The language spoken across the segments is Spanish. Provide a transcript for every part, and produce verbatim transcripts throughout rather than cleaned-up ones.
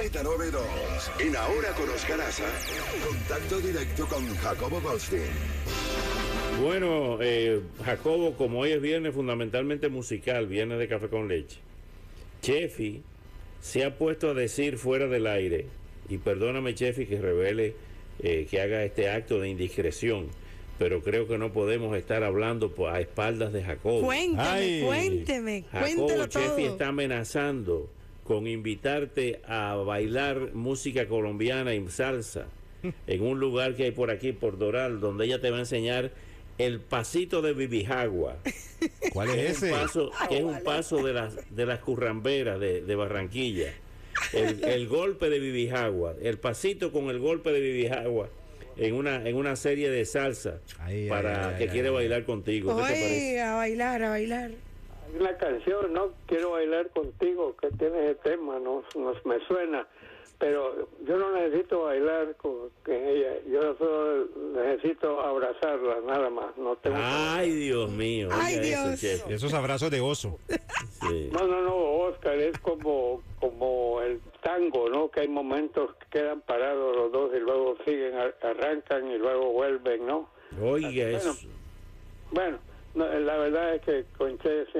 Z noventa y dos en Ahora con Oscar Asa, Contacto Directo con Jacobo Goldstein. Bueno, eh, Jacobo, como hoy es viernes fundamentalmente musical, viernes de Café con Leche, Chefi se ha puesto a decir fuera del aire, y perdóname Chefi que revele, eh, que haga este acto de indiscreción, pero creo que no podemos estar hablando a espaldas de Jacobo. Cuénteme, Ay, cuénteme, Jacobo, cuéntelo todo. Chefi está amenazando con invitarte a bailar música colombiana y salsa en un lugar que hay por aquí, por Doral, donde ella te va a enseñar el pasito de Bibijagua. ¿Cuál es ese? Paso, que es un paso de las de las curramberas de, de Barranquilla. El, el golpe de Bibijagua, el pasito con el golpe de Bibijagua en una en una serie de salsa ay, para ay, ay, que ay, quiere ay, bailar contigo. ¿Qué te parece? A bailar, a bailar. Una canción, ¿no? Quiero bailar contigo, que tiene ese tema, ¿no? Nos, me suena, pero yo no necesito bailar con ella, yo solo necesito abrazarla, nada más, no tengo... ¡Ay, que... Dios mío! ¡Ay, Dios! Eso, esos abrazos de oso. Sí. No, no, no, Oscar, es como, como el tango, ¿no? Que hay momentos que quedan parados los dos y luego siguen, arrancan y luego vuelven, ¿no? Oiga, bueno, eso. Bueno, no, la verdad es que con Che sí,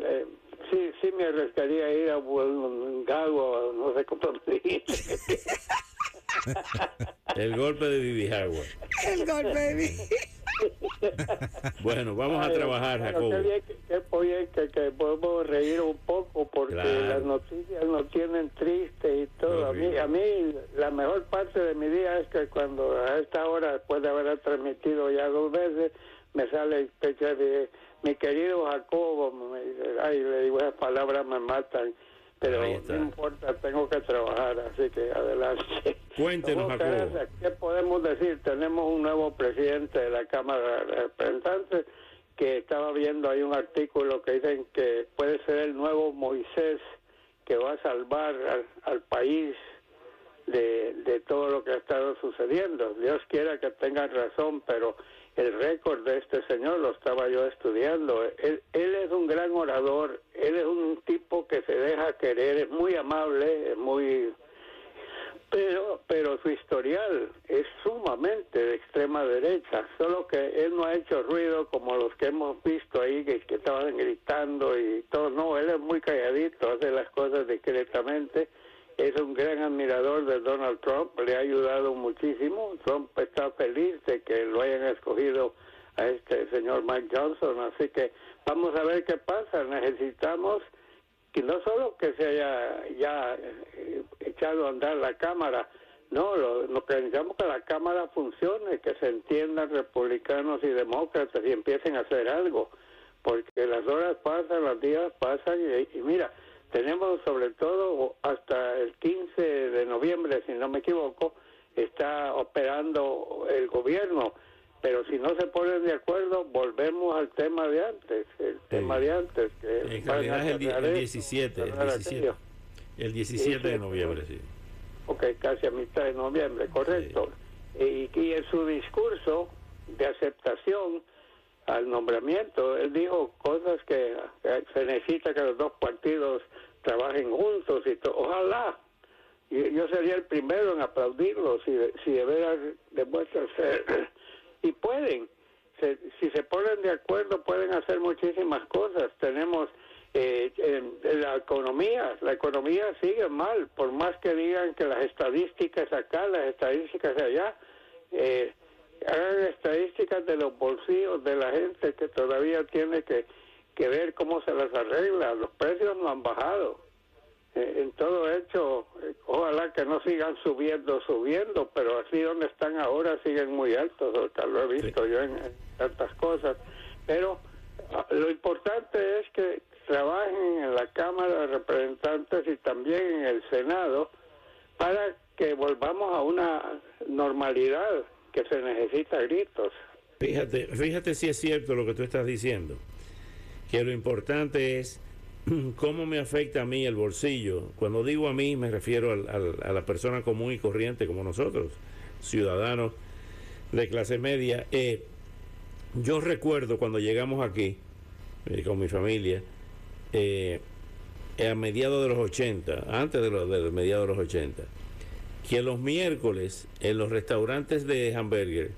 eh, sí, sí me arriesgaría a ir a un gago, no sé cómo se dice. El golpe de Bibijagua. El golpe de Bibijagua. Bueno, vamos a trabajar, Jacobo. Bueno, qué bien que, oye, que, que podemos reír un poco porque claro, las noticias nos tienen tristes y todo. A mí, a mí la mejor parte de mi día es que cuando a esta hora, después de haberla transmitido ya dos veces, me sale el pecho de mi querido Jacobo, me, ay, le digo, esas palabras me matan, pero no importa, tengo que trabajar, así que adelante. Cuéntenos, Jacobo. ¿Qué podemos decir? Tenemos un nuevo presidente de la Cámara de Representantes, que estaba viendo, hay un artículo que dicen que puede ser el nuevo Moisés, que va a salvar al, al país de, de todo lo que ha estado sucediendo. Dios quiera que tengan razón, pero... el récord de este señor lo estaba yo estudiando. Él, él es un gran orador, él es un tipo que se deja querer, es muy amable, es muy... Pero, pero su historial es sumamente de extrema derecha, solo que él no ha hecho ruido como los que hemos visto ahí, que, que estaban gritando y todo. No, él es muy calladito, hace las cosas discretamente. Es un gran admirador de Donald Trump, le ha ayudado muchísimo. Trump está feliz de que lo hayan escogido a este señor Mike Johnson, así que vamos a ver qué pasa. Necesitamos que no solo que se haya ya echado a andar la Cámara, no, lo, lo que necesitamos que la Cámara funcione, que se entiendan republicanos y demócratas y empiecen a hacer algo, porque las horas pasan, los días pasan y, y mira... Tenemos sobre todo hasta el quince de noviembre, si no me equivoco, está operando el gobierno, pero si no se ponen de acuerdo, volvemos al tema de antes, el tema de antes. Que en realidad es el, di- el diecisiete, el diecisiete, el diecisiete de noviembre, sí. Ok, casi a mitad de noviembre, correcto. Sí. Y, y en su discurso de aceptación al nombramiento, él dijo cosas que, que se necesita que los dos partidos trabajen juntos y to- ojalá, yo, yo sería el primero en aplaudirlo si, si de veras demuestran ser, y pueden, se, si se ponen de acuerdo pueden hacer muchísimas cosas. Tenemos eh, en, en la economía, la economía sigue mal, por más que digan que las estadísticas acá, las estadísticas allá, eh, hagan estadísticas de los bolsillos de la gente que todavía tiene que, que ver cómo se las arregla. Los precios no han bajado. Eh, en todo hecho, eh, ojalá que no sigan subiendo, subiendo, pero así donde están ahora siguen muy altos. O sea, lo he visto sí. yo en, en tantas cosas. Pero a, lo importante es que trabajen en la Cámara de Representantes y también en el Senado para que volvamos a una normalidad. que se necesita gritos. Fíjate, fíjate si es cierto lo que tú estás diciendo, que lo importante es cómo me afecta a mí el bolsillo. Cuando digo a mí me refiero al, al, a la persona común y corriente como nosotros, ciudadanos de clase media. Eh, yo recuerdo cuando llegamos aquí eh, con mi familia eh, a mediados de los ochenta, antes de los de mediados de los ochenta, que los miércoles en los restaurantes de hamburger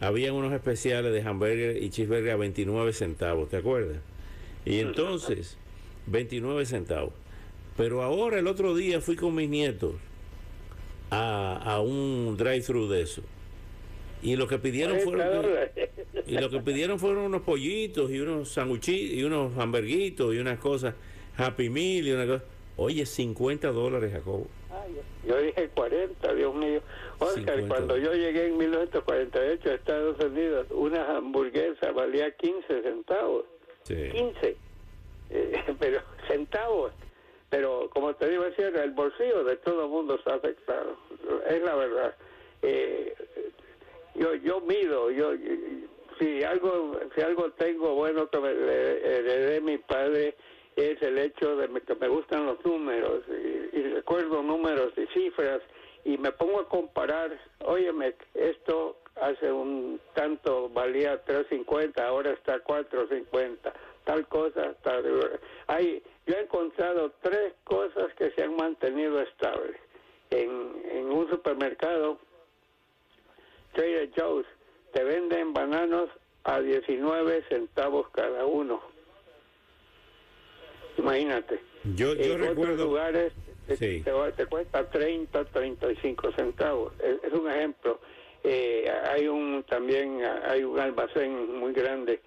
había unos especiales de hamburger y cheeseburger a veintinueve centavos, ¿te acuerdas? Y entonces, veintinueve centavos. Pero ahora el otro día fui con mis nietos a, a un drive-thru de eso. Y lo que pidieron fueron y lo que pidieron fueron unos pollitos y unos sanguchitos y unos hamburguitos y unas cosas, Happy Meal y una cosa. Oye, cincuenta dólares, Jacobo. Ay, yo dije cuarenta, Dios mío. Oscar, cuando yo llegué en mil novecientos cuarenta y ocho a Estados Unidos, una hamburguesa valía quince centavos. Sí. quince. Eh, pero centavos. Pero como te digo, el bolsillo de todo el mundo está afectado. Es la verdad. Eh, yo yo mido, yo, yo si algo si algo tengo bueno que me heredé mi padre, es el hecho de que me gustan los números y, y recuerdo números y cifras y me pongo a comparar. Óyeme, esto hace un tanto valía tres cincuenta, ahora está cuatro cincuenta, tal cosa, tal. Hay, yo he encontrado tres cosas que se han mantenido estables en, en un supermercado. Trader Joe's te venden bananos a diecinueve centavos cada uno. Imagínate. Yo, yo en recuerdo... otros lugares sí. te, te cuesta treinta, treinta y cinco centavos. Es, es un ejemplo. Eh, hay un también hay un almacén muy grande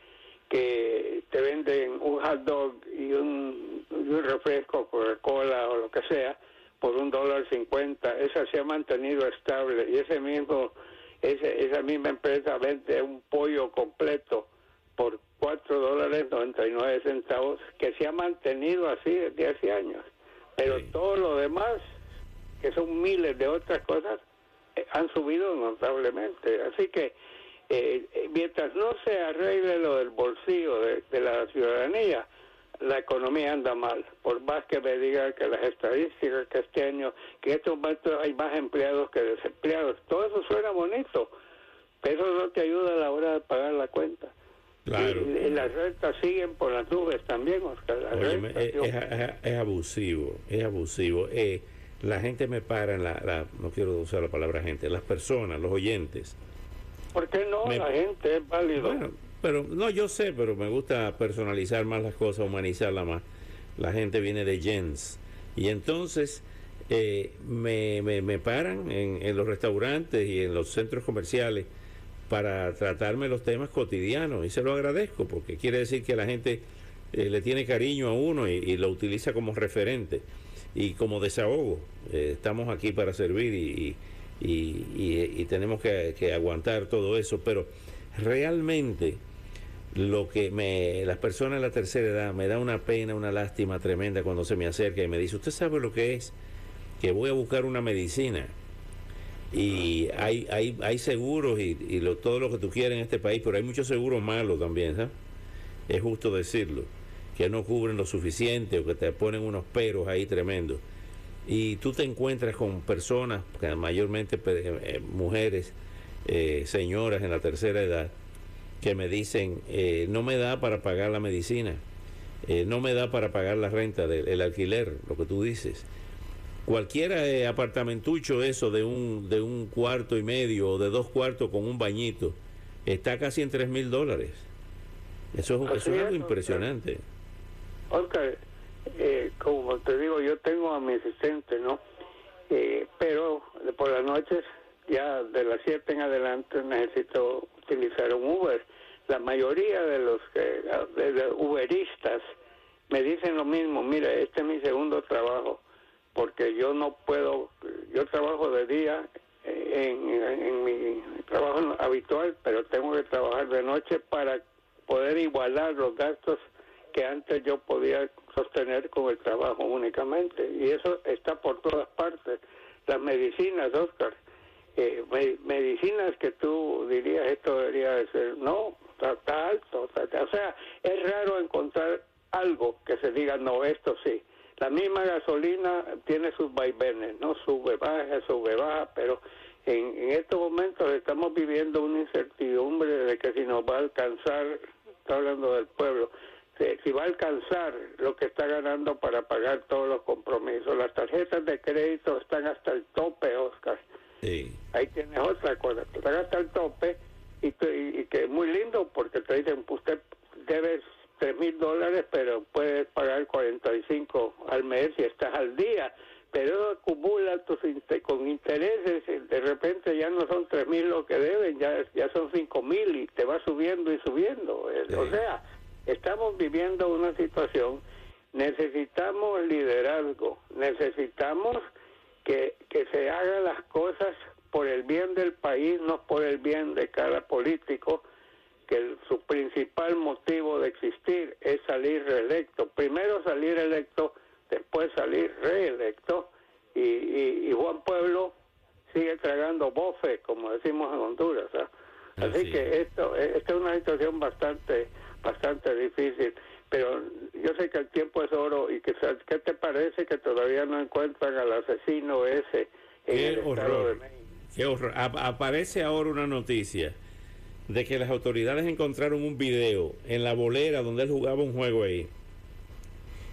que te venden un hot dog y un, y un refresco, Coca-Cola o lo que sea, por un dólar cincuenta. Esa se ha mantenido estable y ese mismo ese, esa misma empresa vende un pollo completo por cuatro dólares noventa y nueve centavos, que se ha mantenido así desde hace años. Pero sí, todo lo demás, que son miles de otras cosas, eh, han subido notablemente. Así que eh, mientras no se arregle lo del bolsillo de, de la ciudadanía, la economía anda mal. Por más que me digan que las estadísticas que este año, que en estos momentos hay más empleados que desempleados, todo eso suena bonito, pero eso no te ayuda a la hora de pagar la cuenta. Claro. Y, y las rentas siguen por las nubes también, Oscar. Óyeme, es, es, es abusivo, es abusivo. Eh, la gente me para, en la, la, no quiero usar la palabra gente, las personas, los oyentes. ¿Por qué no? Me, la gente es válido. Bueno, pero no, yo sé, pero me gusta personalizar más las cosas, humanizarlas más. La gente viene de gens. Y entonces eh, me, me, me paran en, en los restaurantes y en los centros comerciales para tratarme los temas cotidianos, y se lo agradezco, porque quiere decir que la gente eh, le tiene cariño a uno y, y lo utiliza como referente y como desahogo. Eh, estamos aquí para servir y, y, y, y tenemos que, que aguantar todo eso, pero realmente lo que me, las personas de la tercera edad, me da una pena, una lástima tremenda cuando se me acerca y me dice, ¿usted sabe lo que es? Que voy a buscar una medicina. Y hay hay hay seguros y, y lo, todo lo que tú quieras en este país, pero hay muchos seguros malos también, ¿sabes? Es justo decirlo, que no cubren lo suficiente o que te ponen unos peros ahí tremendos. Y tú te encuentras con personas, mayormente eh, mujeres, eh, señoras en la tercera edad, que me dicen, eh, no me da para pagar la medicina, eh, no me da para pagar la renta, del, el alquiler, lo que tú dices. Cualquier eh, apartamentucho eso de un de un cuarto y medio o de dos cuartos con un bañito está casi en tres mil dólares. Eso es, eso es algo impresionante. Oscar, eh, como te digo, yo tengo a mi asistente, ¿no? Eh, pero por las noches, ya de las siete en adelante, necesito utilizar un Uber. La mayoría de los, eh, de los uberistas me dicen lo mismo. Mira, este es mi segundo trabajo, porque yo no puedo, yo trabajo de día en, en, en mi trabajo habitual, pero tengo que trabajar de noche para poder igualar los gastos que antes yo podía sostener con el trabajo únicamente. Y eso está por todas partes. Las medicinas, Oscar, eh, medicinas que tú dirías esto debería de ser, no, está, está alto, está, está. O sea, es raro encontrar algo que se diga, no, esto sí. La misma gasolina tiene sus vaivenes, ¿no? Sube, baja, sube, baja, pero en, en estos momentos estamos viviendo una incertidumbre de que si nos va a alcanzar, está hablando del pueblo, si va a alcanzar lo que está ganando para pagar todos los compromisos. Las tarjetas de crédito están hasta el tope, Oscar. Sí. Ahí tienes otra cosa, están hasta el tope y, y, y que es muy lindo porque te dicen, usted debe tres mil dólares, pero puedes pagar cuarenta y cinco al mes si estás al día. Pero acumula tus inter con intereses, de repente ya no son tres mil lo que deben, ya, ya son cinco mil y te va subiendo y subiendo. Sí. O sea, estamos viviendo una situación, necesitamos liderazgo, necesitamos que, que se hagan las cosas por el bien del país, no por el bien de cada político, que el, su principal motivo de existir es salir reelecto. Primero salir electo, después salir reelecto, y, y, y Juan Pueblo sigue tragando bofes, como decimos en Honduras, ¿sabes? Así, Así que esto, esta es una situación bastante... bastante difícil, pero yo sé que el tiempo es oro y que, ¿qué te parece que todavía no encuentran al asesino ese en el Estado de México? Qué horror. Aparece ahora una noticia de que las autoridades encontraron un video en la bolera donde él jugaba un juego ahí,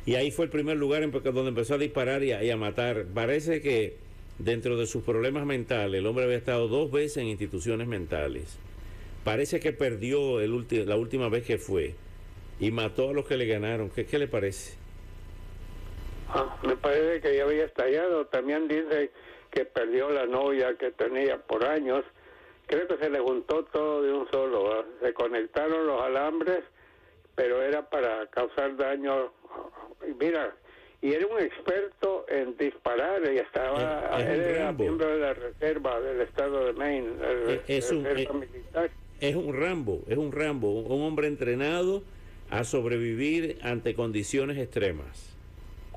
y ahí fue el primer lugar en donde empezó a disparar y a, y a matar. Parece que dentro de sus problemas mentales, el hombre había estado dos veces en instituciones mentales. Parece que perdió el ulti la última vez que fue y mató a los que le ganaron. ¿Qué, qué le parece? Ah, me parece que ya había estallado. También dice que perdió la novia que tenía por años. Creo que se le juntó todo de un solo, ¿verdad? Se conectaron los alambres, pero era para causar daño. Mira, y era un experto en disparar y estaba... Es, es él era miembro de la Reserva del Estado de Maine, la es, Reserva un, Militar. Es un Rambo, es un Rambo, un hombre entrenado a sobrevivir ante condiciones extremas.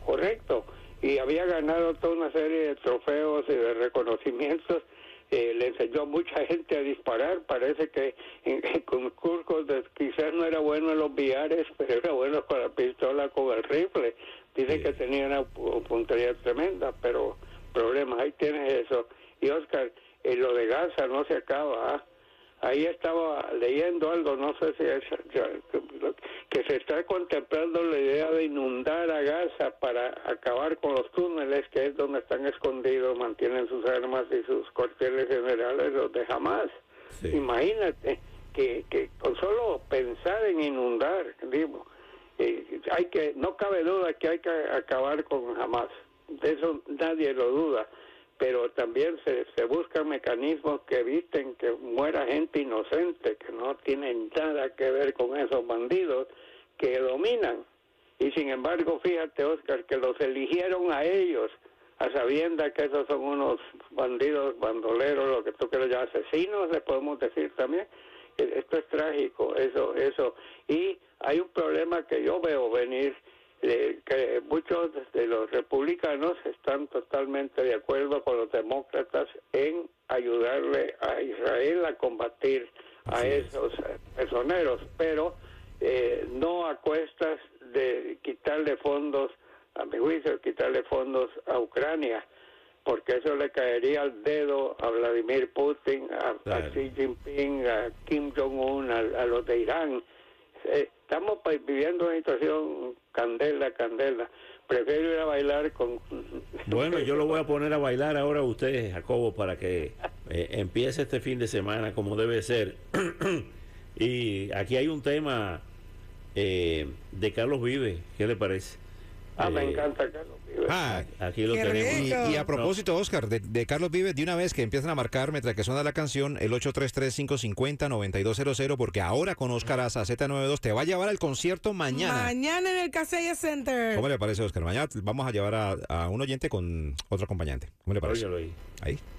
Correcto, y había ganado toda una serie de trofeos y de reconocimientos, eh, le enseñó a mucha gente a disparar, parece que en, en concursos de, quizás no era bueno en los billares, pero era bueno con la pistola, con el rifle, dice sí. Que tenía una puntería tremenda, pero problemas, ahí tienes eso. Y Oscar, eh, lo de Gaza no se acaba, ¿ah? ¿eh? Ahí estaba leyendo algo, no sé si es, que se está contemplando la idea de inundar a Gaza para acabar con los túneles, que es donde están escondidos, mantienen sus armas y sus cuarteles generales, los de Hamas. Sí. Imagínate que, que con solo pensar en inundar, digo, eh, hay que, no cabe duda que hay que acabar con Hamas, de eso nadie lo duda. Pero también se, se buscan mecanismos que eviten que muera gente inocente, que no tienen nada que ver con esos bandidos que dominan. Y sin embargo, fíjate, Oscar, que los eligieron a ellos, a sabiendas que esos son unos bandidos, bandoleros, lo que tú quieras llamar, asesinos, le podemos decir también. Esto es trágico, eso, eso. Y hay un problema que yo veo venir, que muchos de los republicanos están totalmente de acuerdo con los demócratas en ayudarle a Israel a combatir a esos personeros, pero eh, no a cuestas de quitarle fondos, a mi juicio, quitarle fondos a Ucrania, porque eso le caería al dedo a Vladimir Putin, a, claro. a Xi Jinping, a Kim Jong-un, a, a los de Irán. Eh, Estamos viviendo una situación candela, candela. Prefiero ir a bailar con... Bueno, yo lo voy a poner a bailar ahora a usted, Jacobo, para que eh, empiece este fin de semana como debe ser. Y aquí hay un tema eh, de Carlos Vives, ¿qué le parece? Ah, eh, me encanta Carlos Vives. Ah, aquí lo tenemos. Y, y a propósito, Oscar, de, de Carlos Vives, de una vez que empiezan a marcar, mientras que suena la canción, el ocho tres tres, cinco cinco cero, nueve dos cero cero, porque ahora con Oscar Asa, Z noventa y dos, te va a llevar al concierto mañana. Mañana en el Casella Center. ¿Cómo le parece, Oscar? Mañana vamos a llevar a, a un oyente con otro acompañante. ¿Cómo le parece? Ahí. Ahí.